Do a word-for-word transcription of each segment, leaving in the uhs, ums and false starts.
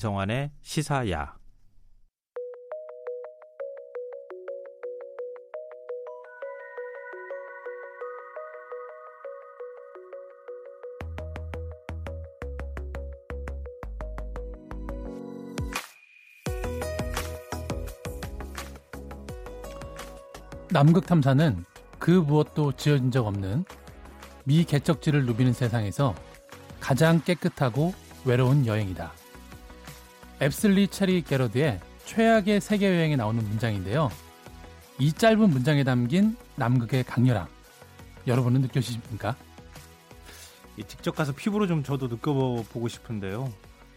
김성환의 시사야. 남극탐사는 그 무엇도 지어진 적 없는 미 개척지를 누비는 세상에서 가장 깨끗하고 외로운 여행이다. 앱슬리 체리 게러드의 최악의 세계여행에 나오는 문장인데요. 이 짧은 문장에 담긴 남극의 강렬함, 여러분은 느껴지십니까? 직접 가서 피부로 좀 저도 느껴보고 싶은데요.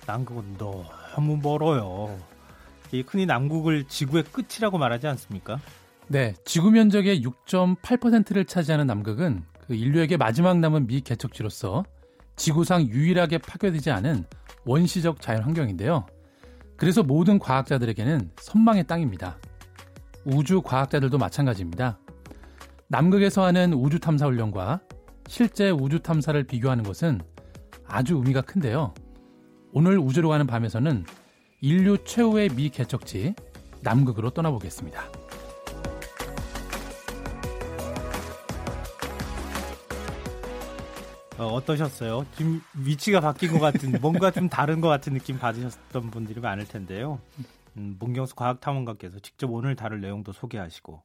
남극은 너무 멀어요. 흔히 남극을 지구의 끝이라고 말하지 않습니까? 네, 지구 면적의 육 점 팔 퍼센트를 차지하는 남극은 그 인류에게 마지막 남은 미 개척지로서 지구상 유일하게 파괴되지 않은 원시적 자연 환경인데요. 그래서 모든 과학자들에게는 선망의 땅입니다. 우주 과학자들도 마찬가지입니다. 남극에서 하는 우주 탐사 훈련과 실제 우주 탐사를 비교하는 것은 아주 의미가 큰데요. 오늘 우주로 가는 밤에서는 인류 최후의 미 개척지 남극으로 떠나보겠습니다. 어, 어떠셨어요? 지금 위치가 바뀐 것 같은, 뭔가 좀 다른 것 같은 느낌 받으셨던 분들이 많을 텐데요. 음, 문경수 과학탐험가께서 직접 오늘 다룰 내용도 소개하시고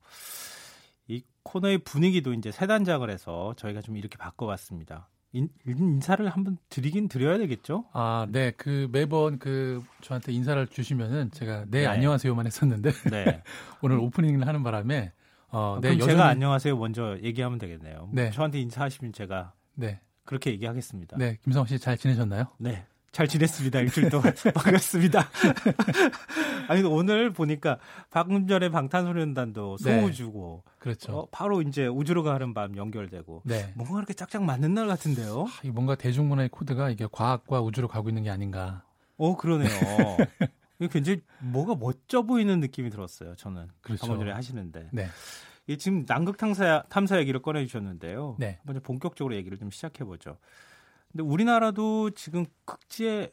이 코너의 분위기도 이제 세 단장을 해서 저희가 좀 이렇게 바꿔봤습니다. 인, 인사를 한번 드리긴 드려야 되겠죠? 아, 네. 그 매번 그 저한테 인사를 주시면은 제가 네, 네. 안녕하세요만 했었는데 네. 오늘 오프닝을 하는 바람에 어, 네, 그럼 여전히... 제가 안녕하세요 먼저 얘기하면 되겠네요. 네. 저한테 인사하시면 제가 네. 그렇게 얘기하겠습니다. 네, 김성환 씨 잘 지내셨나요? 네, 잘 지냈습니다. 일주일 동안 반갑습니다. 아니 오늘 보니까 방금 전에 방탄소년단도 소우주고, 네, 그렇죠. 어, 바로 이제 우주로 가는 밤 연결되고, 네. 뭔가 그렇게 짝짝 맞는 날 같은데요? 하, 이 뭔가 대중문화의 코드가 이게 과학과 우주로 가고 있는 게 아닌가? 어, 그러네요. 굉장히 뭐가 멋져 보이는 느낌이 들었어요. 저는 그렇죠. 방금 전에 하시는데. 네. 예, 지금 남극 탐사, 탐사 얘기를 꺼내주셨는데요. 네. 먼저 본격적으로 얘기를 좀 시작해보죠. 근데 우리나라도 지금 극지에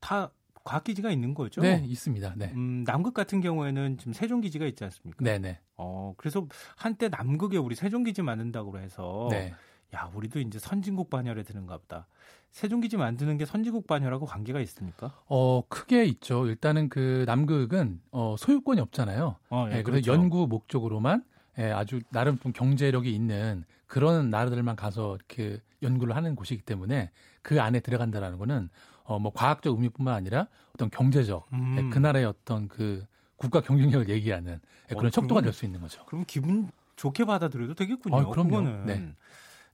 다 과학기지가 있는 거죠? 네, 있습니다. 네. 음, 남극 같은 경우에는 지금 세종기지가 있지 않습니까? 네네. 어, 그래서 한때 남극에 우리 세종기지 만든다고 해서 네. 야, 우리도 이제 선진국 반열에 드는가 보다. 세종기지 만드는 게 선진국 반열하고 관계가 있습니까? 어, 크게 있죠. 일단은 그 남극은 어, 소유권이 없잖아요. 어, 예, 네, 그래서 그렇죠. 연구 목적으로만 예, 아주 나름 좀 경제력이 있는 그런 나라들만 가서 이렇게 연구를 하는 곳이기 때문에 그 안에 들어간다라는 거는 어, 뭐 과학적 의미뿐만 아니라 어떤 경제적 음. 예, 그 나라의 어떤 그 국가 경쟁력을 얘기하는 예, 그런 어, 척도가 될 수 있는 거죠. 그럼 기분 좋게 받아들여도 되겠군요. 어, 그럼요. 네.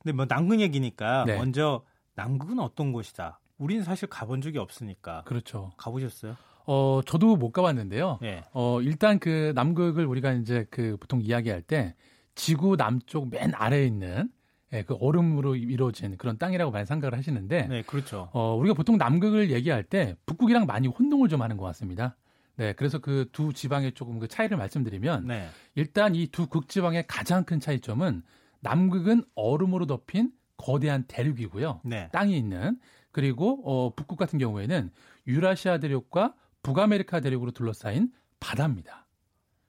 근데 뭐 남극 얘기니까 네. 먼저 남극은 어떤 곳이다. 우리는 사실 가본 적이 없으니까. 그렇죠. 가보셨어요? 어, 저도 못 가봤는데요. 네. 어, 일단 그 남극을 우리가 이제 그 보통 이야기할 때 지구 남쪽 맨 아래에 있는 예, 그 얼음으로 이루어진 그런 땅이라고 많이 생각을 하시는데. 네, 그렇죠. 어, 우리가 보통 남극을 얘기할 때 북극이랑 많이 혼동을 좀 하는 것 같습니다. 네, 그래서 그 두 지방의 조금 그 차이를 말씀드리면. 네. 일단 이 두 극지방의 가장 큰 차이점은 남극은 얼음으로 덮인 거대한 대륙이고요. 네. 땅이 있는. 그리고 어, 북극 같은 경우에는 유라시아 대륙과 북아메리카 대륙으로 둘러싸인 바다입니다.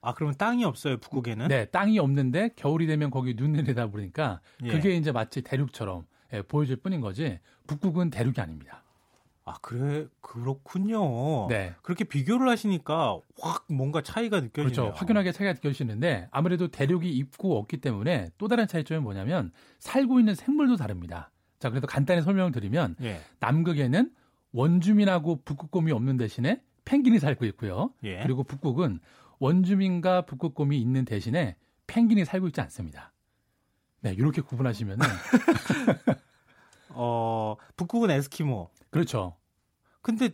아, 그러면 땅이 없어요, 북극에는? 네, 땅이 없는데 겨울이 되면 거기 눈 내리다 보니까 예. 그게 이제 마치 대륙처럼 예, 보여질 뿐인 거지 북극은 대륙이 아닙니다. 아, 그래, 그렇군요. 네. 그렇게 비교를 하시니까 확 뭔가 차이가 느껴지네요. 그렇죠. 확연하게 차이가 느껴지는데 아무래도 대륙이 있고 없기 때문에 또 다른 차이점이 뭐냐면 살고 있는 생물도 다릅니다. 자, 그래도 간단히 설명을 드리면 예. 남극에는 원주민하고 북극곰이 없는 대신에 펭귄이 살고 있고요. 예. 그리고 북극은 원주민과 북극곰이 있는 대신에 펭귄이 살고 있지 않습니다. 네, 이렇게 구분하시면은 어, 북극은 에스키모. 그렇죠. 근데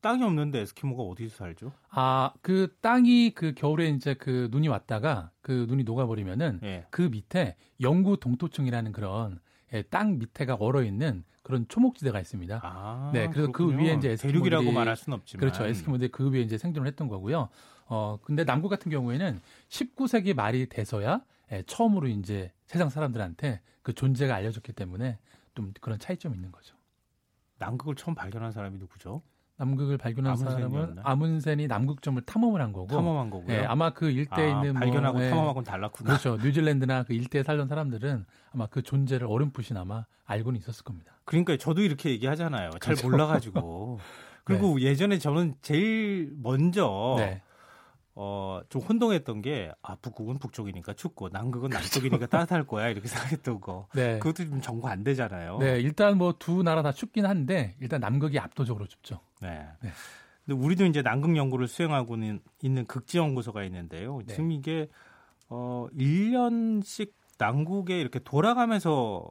땅이 없는데 에스키모가 어디서 살죠? 아, 그 땅이 그 겨울에 이제 그 눈이 왔다가 그 눈이 녹아버리면은 예. 그 밑에 영구 동토층이라는 그런 예, 땅 밑에가 얼어 있는 그런 초목지대가 있습니다. 아, 네, 그래서 그렇군요. 그 위에 이제 에스키모들이, 대륙이라고 말할 수는 없지만 그렇죠. 에스키모들이 그 위에 이제 생존을 했던 거고요. 어, 근데 남극 같은 경우에는 십구 세기 말이 돼서야 예, 처음으로 이제 세상 사람들한테 그 존재가 알려졌기 때문에 좀 그런 차이점이 있는 거죠. 남극을 처음 발견한 사람이 누구죠? 남극을 발견한 사람은 아문센이 남극점을 탐험을 한 거고, 탐험한 거고요. 예, 아마 그 일대에 아, 있는 발견하고 뭐, 예, 탐험하고는 달랐구나. 그렇죠. 뉴질랜드나 그 일대에 살던 사람들은 아마 그 존재를 어렴풋이나마 알고는 있었을 겁니다. 그러니까 저도 이렇게 얘기하잖아요. 그렇죠. 잘 몰라가지고. 그리고 네. 예전에 저는 제일 먼저 네. 어, 좀 혼동했던 게 아, 북극은 북쪽이니까 춥고 남극은 남쪽이니까 따뜻할 거야 이렇게 생각했던 거. 네. 그것도 좀 정보 안 되잖아요. 네, 일단 뭐 두 나라 다 춥긴 한데 일단 남극이 압도적으로 춥죠. 네. 네. 근데 우리도 이제 남극 연구를 수행하고 있는 극지연구소가 있는데요. 네. 지금 이게 어, 일 년씩 남극에 이렇게 돌아가면서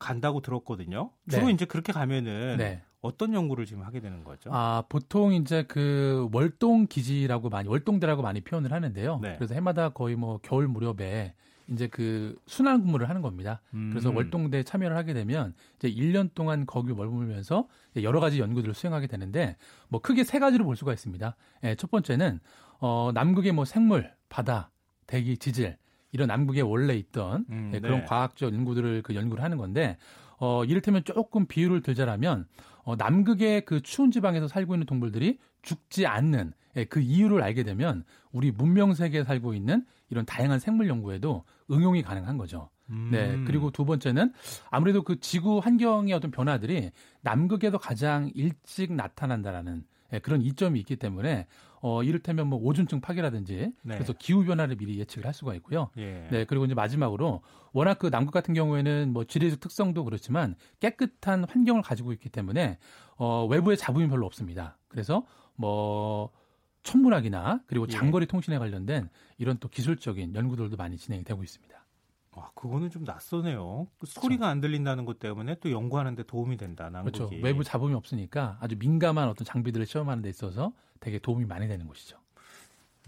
간다고 들었거든요. 주로 네. 이제 그렇게 가면은. 네. 어떤 연구를 지금 하게 되는 거죠? 아, 보통 이제 그 월동 기지라고 많이, 월동대라고 많이 표현을 하는데요. 네. 그래서 해마다 거의 뭐 겨울 무렵에 이제 그 순환 근무를 하는 겁니다. 음. 그래서 월동대에 참여를 하게 되면 이제 일 년 동안 거기 머물면서 여러 가지 연구들을 수행하게 되는데 뭐 크게 세 가지로 볼 수가 있습니다. 예, 첫 번째는, 어, 남극의 뭐 생물, 바다, 대기, 지질, 이런 남극에 원래 있던 음, 네. 그런 과학적 연구들을 그 연구를 하는 건데 어, 이를테면 조금 비유를 들자라면 어, 남극의 그 추운 지방에서 살고 있는 동물들이 죽지 않는 예, 그 이유를 알게 되면 우리 문명 세계에 살고 있는 이런 다양한 생물 연구에도 응용이 가능한 거죠. 음. 네. 그리고 두 번째는 아무래도 그 지구 환경의 어떤 변화들이 남극에도 가장 일찍 나타난다라는 예, 그런 이점이 있기 때문에 어, 이를테면 뭐 오존층 파괴라든지 네. 그래서 기후 변화를 미리 예측을 할 수가 있고요. 예. 네, 그리고 이제 마지막으로 워낙 그 남극 같은 경우에는 뭐 지리적 특성도 그렇지만 깨끗한 환경을 가지고 있기 때문에 어, 외부의 잡음이 별로 없습니다. 그래서 뭐 천문학이나 그리고 장거리 예. 통신에 관련된 이런 또 기술적인 연구들도 많이 진행이 되고 있습니다. 와, 그거는 좀 낯서네요. 그 소리가 안 들린다는 것 때문에 또 연구하는 데 도움이 된다. 남극이. 그렇죠. 외부 잡음이 없으니까 아주 민감한 어떤 장비들을 시험하는 데 있어서 되게 도움이 많이 되는 곳이죠.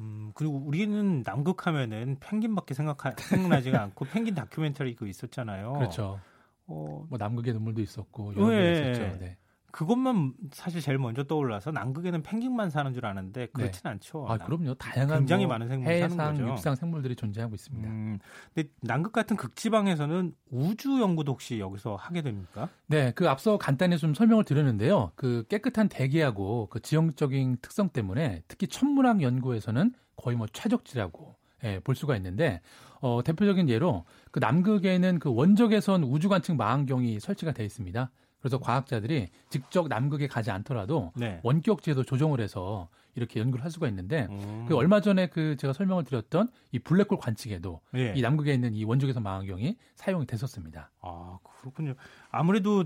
음, 그리고 우리는 남극 하면은 펭귄밖에 생각하, 생각나지가 않고 펭귄 다큐멘터리 그 있었잖아요. 그렇죠. 어, 뭐 남극의 눈물도 있었고 여러 개 있었죠. 네. 그것만 사실 제일 먼저 떠올라서 남극에는 펭귄만 사는 줄 아는데 그렇진 네. 않죠. 아, 그럼요. 다양한 굉장히 뭐 많은 생물이 사는 거죠. 육상 생물들이 존재하고 있습니다. 음, 근데 남극 같은 극지방에서는 우주 연구도 혹시 여기서 하게 됩니까? 네, 그 앞서 간단히 좀 설명을 드렸는데요. 그 깨끗한 대기하고 그 지형적인 특성 때문에 특히 천문학 연구에서는 거의 뭐 최적지라고 예, 볼 수가 있는데 어, 대표적인 예로 그 남극에는 그 원적외선 우주 관측 망원경이 설치가 되어 있습니다. 그래서 과학자들이 직접 남극에 가지 않더라도 네. 원격지에도 조정을 해서 이렇게 연구를 할 수가 있는데 음. 그 얼마 전에 그 제가 설명을 드렸던 이 블랙홀 관측에도 예. 이 남극에 있는 이 원적외선 망원경이 사용이 됐었습니다. 아, 그렇군요. 아무래도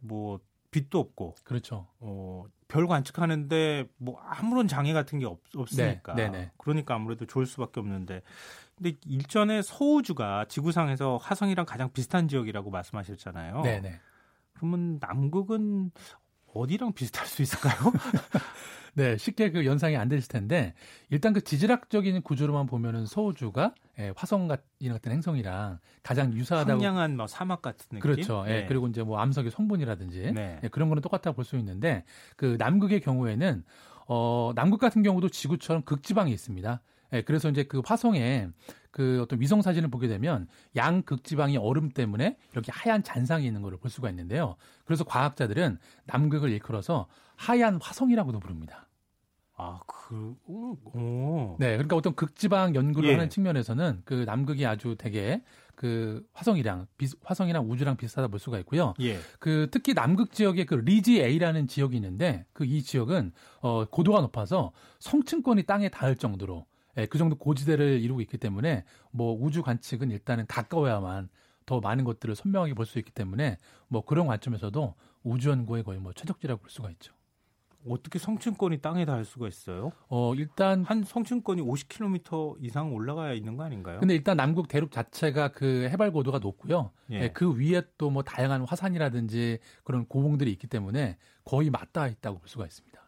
뭐 빛도 없고 그렇죠. 어, 별 관측하는데 뭐 아무런 장애 같은 게 없, 없으니까 네. 네네. 그러니까 아무래도 좋을 수밖에 없는데 근데 일전에 서우주가 지구상에서 화성이랑 가장 비슷한 지역이라고 말씀하셨잖아요. 네네. 그러면 남극은 어디랑 비슷할 수 있을까요? 네, 쉽게 그 연상이 안 되실 텐데 일단 그 지질학적인 구조로만 보면은 서우주가 예, 화성 같은 행성이랑 가장 유사하다고. 황량한 뭐 사막 같은 느낌. 그렇죠. 예, 네. 그리고 이제 뭐 암석의 성분이라든지 네. 예, 그런 거는 똑같다 볼 수 있는데 그 남극의 경우에는 어, 남극 같은 경우도 지구처럼 극지방이 있습니다. 예, 그래서 이제 그 화성에 그 어떤 위성 사진을 보게 되면 양 극지방의 얼음 때문에 이렇게 하얀 잔상이 있는 걸 볼 수가 있는데요. 그래서 과학자들은 남극을 일컬어서 하얀 화성이라고도 부릅니다. 아, 그, 오. 네, 그러니까 어떤 극지방 연구를 예. 하는 측면에서는 그 남극이 아주 되게 그 화성이랑 비, 화성이랑 우주랑 비슷하다 볼 수가 있고요. 예. 그 특히 남극 지역에 그 리지 A라는 지역이 있는데 그 이 지역은 어, 고도가 높아서 성층권이 땅에 닿을 정도로 예, 그 정도 고지대를 이루고 있기 때문에 뭐 우주 관측은 일단은 가까워야만 더 많은 것들을 선명하게 볼 수 있기 때문에 뭐 그런 관점에서도 우주 연구의 거의 뭐 최적지라고 볼 수가 있죠. 어떻게 성층권이 땅에 닿을 수가 있어요? 어, 일단 한 성층권이 오십 킬로미터 이상 올라가야 있는 거 아닌가요? 근데 일단 남극 대륙 자체가 그 해발 고도가 높고요. 예. 예, 그 위에 또 뭐 다양한 화산이라든지 그런 고봉들이 있기 때문에 거의 맞닿아 있다고 볼 수가 있습니다.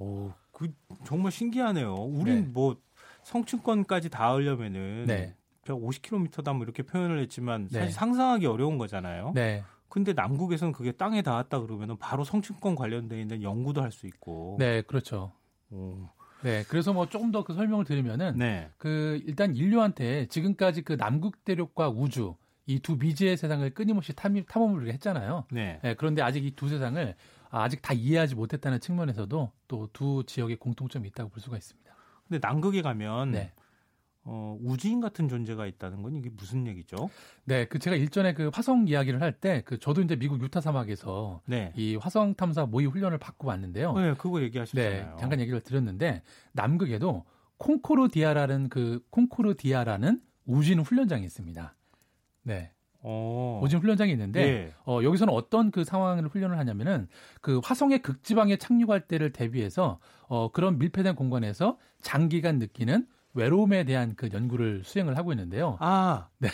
어, 그 정말 신기하네요. 우린 네. 뭐 성층권까지 닿으려면은 네. 백오십 킬로미터다 뭐 이렇게 표현을 했지만 사실 네. 상상하기 어려운 거잖아요. 네. 근데 남극에서는 그게 땅에 닿았다 그러면은 바로 성층권 관련돼 있는 연구도 할 수 있고. 네, 그렇죠. 오. 네, 그래서 뭐 조금 더 그 설명을 드리면은 네. 그 일단 인류한테 지금까지 그 남극 대륙과 우주 이 두 미지의 세상을 끊임없이 탐, 탐험을 했잖아요. 네. 네, 그런데 아직 이 두 세상을 아직 다 이해하지 못했다는 측면에서도 또 두 지역의 공통점이 있다고 볼 수가 있습니다. 근데 남극에 가면 네. 어, 우주인 같은 존재가 있다는 건 이게 무슨 얘기죠? 네, 그 제가 일전에 그 화성 이야기를 할 때 그 저도 이제 미국 유타 사막에서 네. 이 화성 탐사 모의 훈련을 받고 왔는데요. 네, 그거 얘기하셨잖아요. 네, 잠깐 얘기를 드렸는데 남극에도 콩코르디아라는 그 콩코르디아라는 우주인 훈련장이 있습니다. 네. 오. 오진 훈련장이 있는데 예. 어, 여기서는 어떤 그 상황을 훈련을 하냐면은 그 화성의 극지방에 착륙할 때를 대비해서 어, 그런 밀폐된 공간에서 장기간 느끼는 외로움에 대한 그 연구를 수행을 하고 있는데요. 아, 네,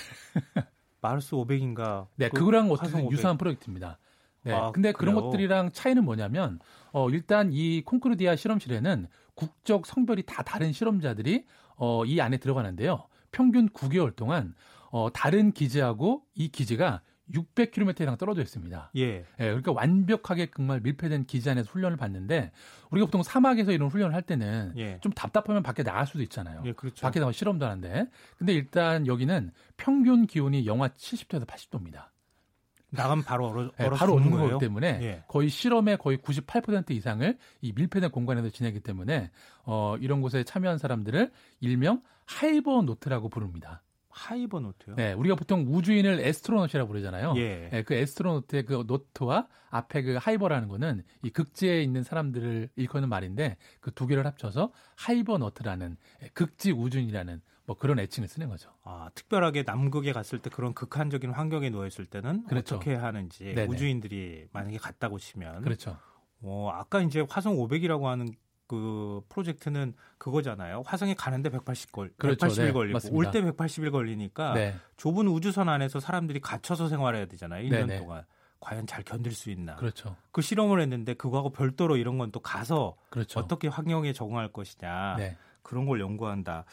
마르스 오백인가? 네, 그, 그거랑 어떻게 유사한 프로젝트입니다. 네, 아, 근데 그래요? 그런 것들이랑 차이는 뭐냐면 어, 일단 이 콩코르디아 실험실에는 국적 성별이 다 다른 실험자들이 어, 이 안에 들어가는데요. 평균 구 개월 동안 어, 다른 기지하고 이 기지가 육백 킬로미터 이상 떨어져 있습니다. 예. 예, 그러니까 완벽하게 정말 밀폐된 기지 안에서 훈련을 받는데 우리가 보통 사막에서 이런 훈련을 할 때는 예. 좀 답답하면 밖에 나갈 수도 있잖아요. 예, 그렇죠. 밖에 나가서 실험도 하는데. 근데 일단 여기는 평균 기온이 영하 칠십 도에서 팔십 도입니다. 나가면 바로 얼어, 네, 얼어 바로 죽는 거기 때문에 예. 거의 실험의 거의 구십팔 퍼센트 이상을 이 밀폐된 공간에서 지내기 때문에 어, 이런 곳에 참여한 사람들을 일명 하이버노트라고 부릅니다. 하이버노트요? 네, 우리가 보통 우주인을 에스트로노트라고 부르잖아요. 예. 네, 그 에스트로노트의 그 노트와 앞에 그 하이버라는 거는 이 극지에 있는 사람들을 일컫는 말인데 그 두 개를 합쳐서 하이버노트라는 극지 우주인이라는 뭐 그런 애칭을 쓰는 거죠. 아, 특별하게 남극에 갔을 때 그런 극한적인 환경에 놓여 있을 때는 그렇죠. 어떻게 하는지 네네. 우주인들이 만약에 갔다고 치면 그렇죠. 어, 아까 이제 화성 오백이라고 하는 그 프로젝트는 그거잖아요. 화성에 가는데 백팔십 일 그렇죠. 네, 걸리고 올 때 백팔십 일 걸리니까 네. 좁은 우주선 안에서 사람들이 갇혀서 생활해야 되잖아요. 일 년 네네. 동안. 과연 잘 견딜 수 있나. 그렇죠. 그 실험을 했는데 그거하고 별도로 이런 건 또 가서 그렇죠. 어떻게 환경에 적응할 것이냐. 네. 그런 걸 연구한다.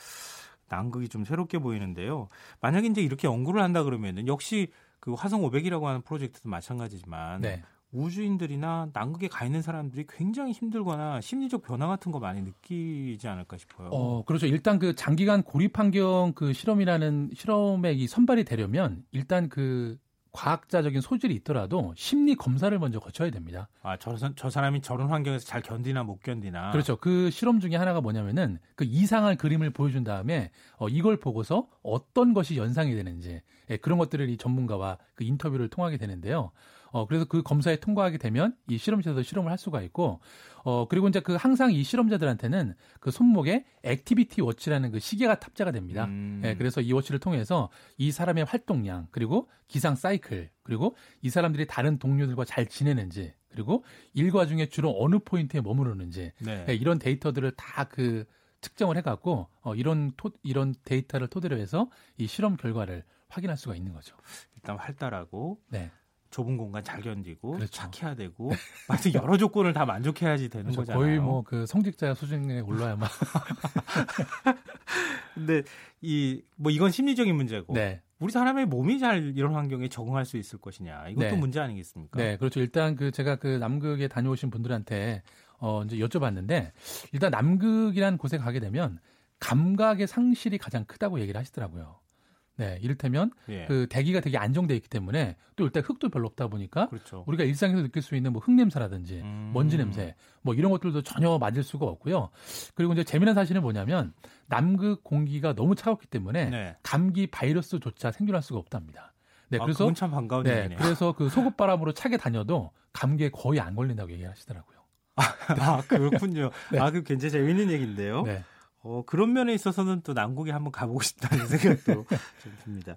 남극이 좀 새롭게 보이는데요. 만약에 이제 이렇게 연구를 한다 그러면은 역시 그 화성 오백이라고 하는 프로젝트도 마찬가지지만 네. 우주인들이나 남극에 가 있는 사람들이 굉장히 힘들거나 심리적 변화 같은 거 많이 느끼지 않을까 싶어요. 어, 그렇죠. 일단 그 장기간 고립 환경 그 실험이라는 실험에 이 선발이 되려면 일단 그 과학자적인 소질이 있더라도 심리 검사를 먼저 거쳐야 됩니다. 아, 저, 저 사람이 저런 환경에서 잘 견디나 못 견디나. 그렇죠. 그 실험 중에 하나가 뭐냐면은 그 이상한 그림을 보여준 다음에 어, 이걸 보고서 어떤 것이 연상이 되는지 예, 그런 것들을 이 전문가와 그 인터뷰를 통하게 되는데요. 어, 그래서 그 검사에 통과하게 되면 이 실험실에서 실험을 할 수가 있고, 어, 그리고 이제 그 항상 이 실험자들한테는 그 손목에 액티비티 워치라는 그 시계가 탑재가 됩니다. 음. 예, 그래서 이 워치를 통해서 이 사람의 활동량, 그리고 기상 사이클, 그리고 이 사람들이 다른 동료들과 잘 지내는지, 그리고 일과 중에 주로 어느 포인트에 머무르는지, 네. 예, 이런 데이터들을 다 그 측정을 해갖고, 어, 이런 토, 이런 데이터를 토대로 해서 이 실험 결과를 확인할 수가 있는 거죠. 일단 활달하고, 네. 좁은 공간 잘 견디고 그렇죠. 착해야 되고 맞아 여러 조건을 다 만족해야지 되는 그렇죠. 거잖아요. 거의 뭐 그 성직자 수준에 올라야만. 근데 이 뭐 이건 심리적인 문제고. 네. 우리 사람의 몸이 잘 이런 환경에 적응할 수 있을 것이냐 이것도 네. 문제 아니겠습니까? 네, 그렇죠. 일단 그 제가 그 남극에 다녀오신 분들한테 어 이제 여쭤봤는데 일단 남극이란 곳에 가게 되면 감각의 상실이 가장 크다고 얘기를 하시더라고요. 네, 이를테면 예. 그 대기가 되게 안정돼 있기 때문에 또 일단 흙도 별로 없다 보니까 그렇죠. 우리가 일상에서 느낄 수 있는 뭐 흙 냄새라든지 음. 먼지 냄새 뭐 이런 것들도 전혀 맞을 수가 없고요. 그리고 이제 재미난 사실은 뭐냐면 남극 공기가 너무 차갑기 때문에 네. 감기 바이러스조차 생존할 수가 없답니다. 네, 아, 그래서 그건 참 반가운 네, 얘기네요. 그래서 그 소급바람으로 차게 다녀도 감기에 거의 안 걸린다고 얘기하시더라고요. 아, 그렇군요. 네. 아, 그 굉장히 재밌는 얘기인데요. 네. 어, 그런 면에 있어서는 또 남극에 한번 가보고 싶다는 생각도 좀 듭니다.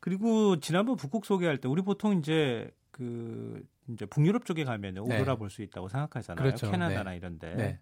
그리고 지난번 북극 소개할 때 우리 보통 이제 그 이제 북유럽 쪽에 가면 네. 오로라 볼 수 있다고 생각하잖아요. 그렇죠. 캐나다나 네. 이런데 네.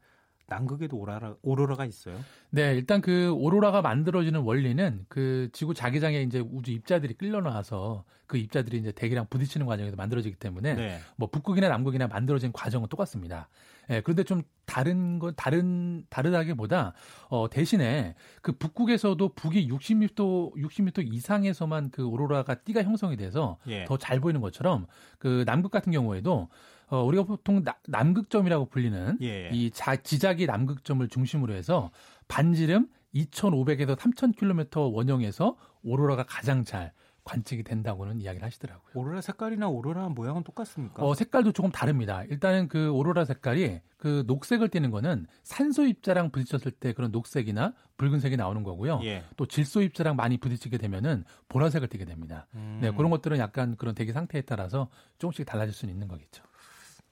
남극에도 오로라, 오로라가 있어요. 네, 일단 그 오로라가 만들어지는 원리는 그 지구 자기장에 이제 우주 입자들이 끌려 나와서 그 입자들이 이제 대기랑 부딪히는 과정에서 만들어지기 때문에 네. 뭐 북극이나 남극이나 만들어진 과정은 똑같습니다. 예, 그런데 좀 다른 건 다른 다르다기보다 어, 대신에 그 북극에서도 북이 육십 미터 육십 미터 이상에서만 그 오로라가 띠가 형성이 돼서 예. 더 잘 보이는 것처럼 그 남극 같은 경우에도 어, 우리가 보통 나, 남극점이라고 불리는 예. 이 자, 지자기 남극점을 중심으로 해서 반지름 이천오백에서 삼천 킬로미터 원형에서 오로라가 가장 잘 관측이 된다고는 이야기를 하시더라고요. 오로라 색깔이나 오로라 모양은 똑같습니까? 어, 색깔도 조금 다릅니다. 일단은 그 오로라 색깔이 그 녹색을 띠는 거는 산소 입자랑 부딪혔을 때 그런 녹색이나 붉은색이 나오는 거고요. 예. 또 질소 입자랑 많이 부딪히게 되면은 보라색을 띠게 됩니다. 음. 네, 그런 것들은 약간 그런 대기 상태에 따라서 조금씩 달라질 수는 있는 거겠죠.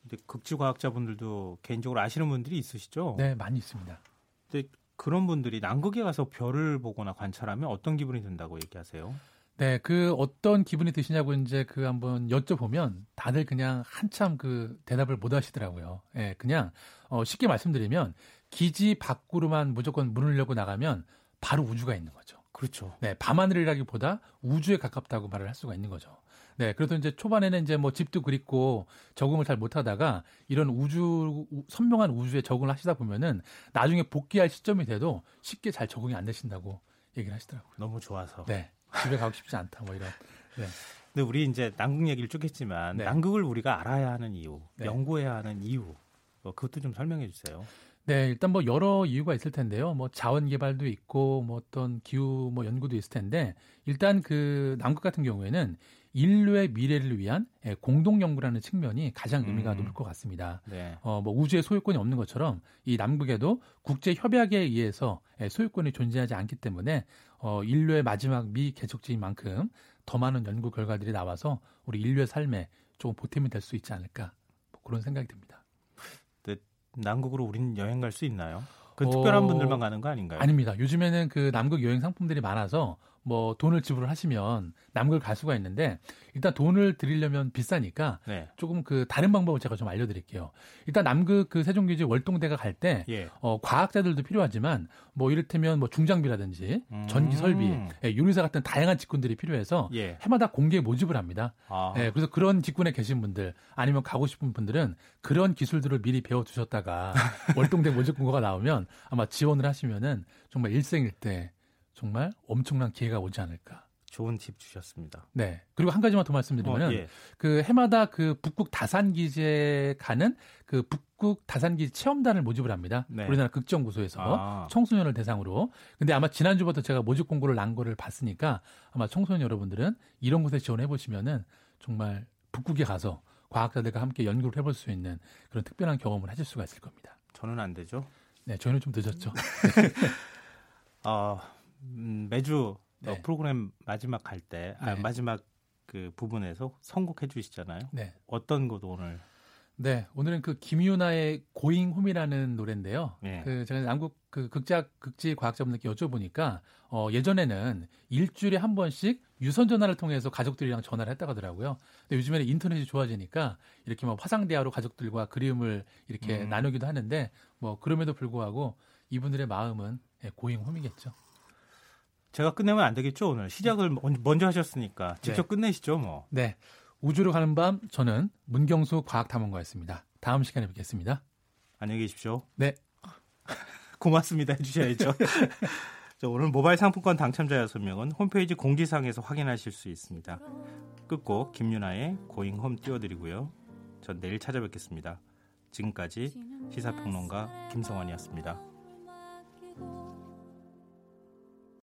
근데 극지 과학자분들도 개인적으로 아시는 분들이 있으시죠? 네, 많이 있습니다. 근데 그런 분들이南극에 가서 별을 보거나 관찰하면 어떤 기분이 든다고 얘기하세요? 네, 그 어떤 기분이 드시냐고 이제 그 한번 여쭤보면 다들 그냥 한참 그 대답을 못 하시더라고요. 예, 네, 그냥 어 쉽게 말씀드리면 기지 밖으로만 무조건 문을 열고 나가면 바로 우주가 있는 거죠. 그렇죠. 네, 밤하늘이라기보다 우주에 가깝다고 말을 할 수가 있는 거죠. 네, 그래서 이제 초반에는 이제 뭐 집도 그립고 적응을 잘 못하다가 이런 우주 선명한 우주에 적응을 하시다 보면은 나중에 복귀할 시점이 돼도 쉽게 잘 적응이 안 되신다고 얘기를 하시더라고요. 너무 좋아서. 네. 집에 가고 싶지 않다 뭐 이런. 네. 근데 우리 이제 남극 얘기를 쭉 했지만 네. 남극을 우리가 알아야 하는 이유, 네. 연구해야 하는 이유, 뭐 그것도 좀 설명해 주세요. 네, 일단 뭐 여러 이유가 있을 텐데요. 뭐 자원 개발도 있고 뭐 어떤 기후 뭐 연구도 있을 텐데 일단 그 남극 같은 경우에는 인류의 미래를 위한 공동 연구라는 측면이 가장 의미가 음. 높을 것 같습니다. 네. 어, 뭐 우주의 소유권이 없는 것처럼 이 남극에도 국제 협약에 의해서 소유권이 존재하지 않기 때문에 어, 인류의 마지막 미개척지인 만큼 더 많은 연구 결과들이 나와서 우리 인류의 삶에 조금 보탬이 될 수 있지 않을까 뭐 그런 생각이 듭니다. 네, 남극으로 우리는 여행 갈 수 있나요? 그 어, 특별한 분들만 가는 거 아닌가요? 아닙니다. 요즘에는 그 남극 여행 상품들이 많아서 뭐 돈을 지불을 하시면 남극을 갈 수가 있는데 일단 돈을 드리려면 비싸니까 네. 조금 그 다른 방법을 제가 좀 알려드릴게요. 일단 남극 그 세종기지 월동대가 갈 때 예. 어, 과학자들도 필요하지만 뭐 이를테면 뭐 중장비라든지 음. 전기 설비, 예, 요리사 같은 다양한 직군들이 필요해서 예. 해마다 공개 모집을 합니다. 아. 예, 그래서 그런 직군에 계신 분들 아니면 가고 싶은 분들은 그런 기술들을 미리 배워두셨다가 월동대 모집 공고가 나오면 아마 지원을 하시면은 정말 일생일대 정말 엄청난 기회가 오지 않을까. 좋은 팁 주셨습니다. 네. 그리고 한 가지만 더 말씀드리면은 어, 예. 그 해마다 그 북극 다산 기지에 가는 그 북극 다산 기지 체험단을 모집을 합니다. 네. 우리나라 극정구소에서 아. 청소년을 대상으로. 근데 아마 지난주부터 제가 모집 공고를 난 거를 봤으니까 아마 청소년 여러분들은 이런 곳에 지원해 보시면은 정말 북극에 가서 과학자들과 함께 연구를 해볼 수 있는 그런 특별한 경험을 하실 수가 있을 겁니다. 저는 안 되죠? 네, 저희는 좀 늦었죠. 아. 음, 매주 네. 어, 프로그램 마지막 갈 때, 네. 아, 마지막 그 부분에서 선곡해 주시잖아요. 네. 어떤 것도 오늘? 네, 오늘은 그 김유나의 Going Home이라는 노래인데요. 네. 그 제가 남극 그 극작 극지 과학자분들께 여쭤보니까 어, 예전에는 일주일에 한 번씩 유선 전화를 통해서 가족들이랑 전화를 했다고 하더라고요. 근데 요즘에는 인터넷이 좋아지니까 이렇게 막 화상대화로 가족들과 그리움을 이렇게 음. 나누기도 하는데 뭐 그럼에도 불구하고 이분들의 마음은 예, Going Home이겠죠. 제가 끝내면 안 되겠죠 오늘 시작을 먼저 하셨으니까 직접 네. 끝내시죠 뭐. 네, 우주로 가는 밤 저는 문경수 과학탐험가였습니다. 다음 시간에 뵙겠습니다. 안녕히 계십시오. 네, 고맙습니다 해주셔야죠. 자, 오늘 모바일 상품권 당첨자 설명은 홈페이지 공지사항에서 확인하실 수 있습니다. 끝곡 김유나의 고잉홈 띄워드리고요. 전 내일 찾아뵙겠습니다. 지금까지 시사평론가 김성환이었습니다.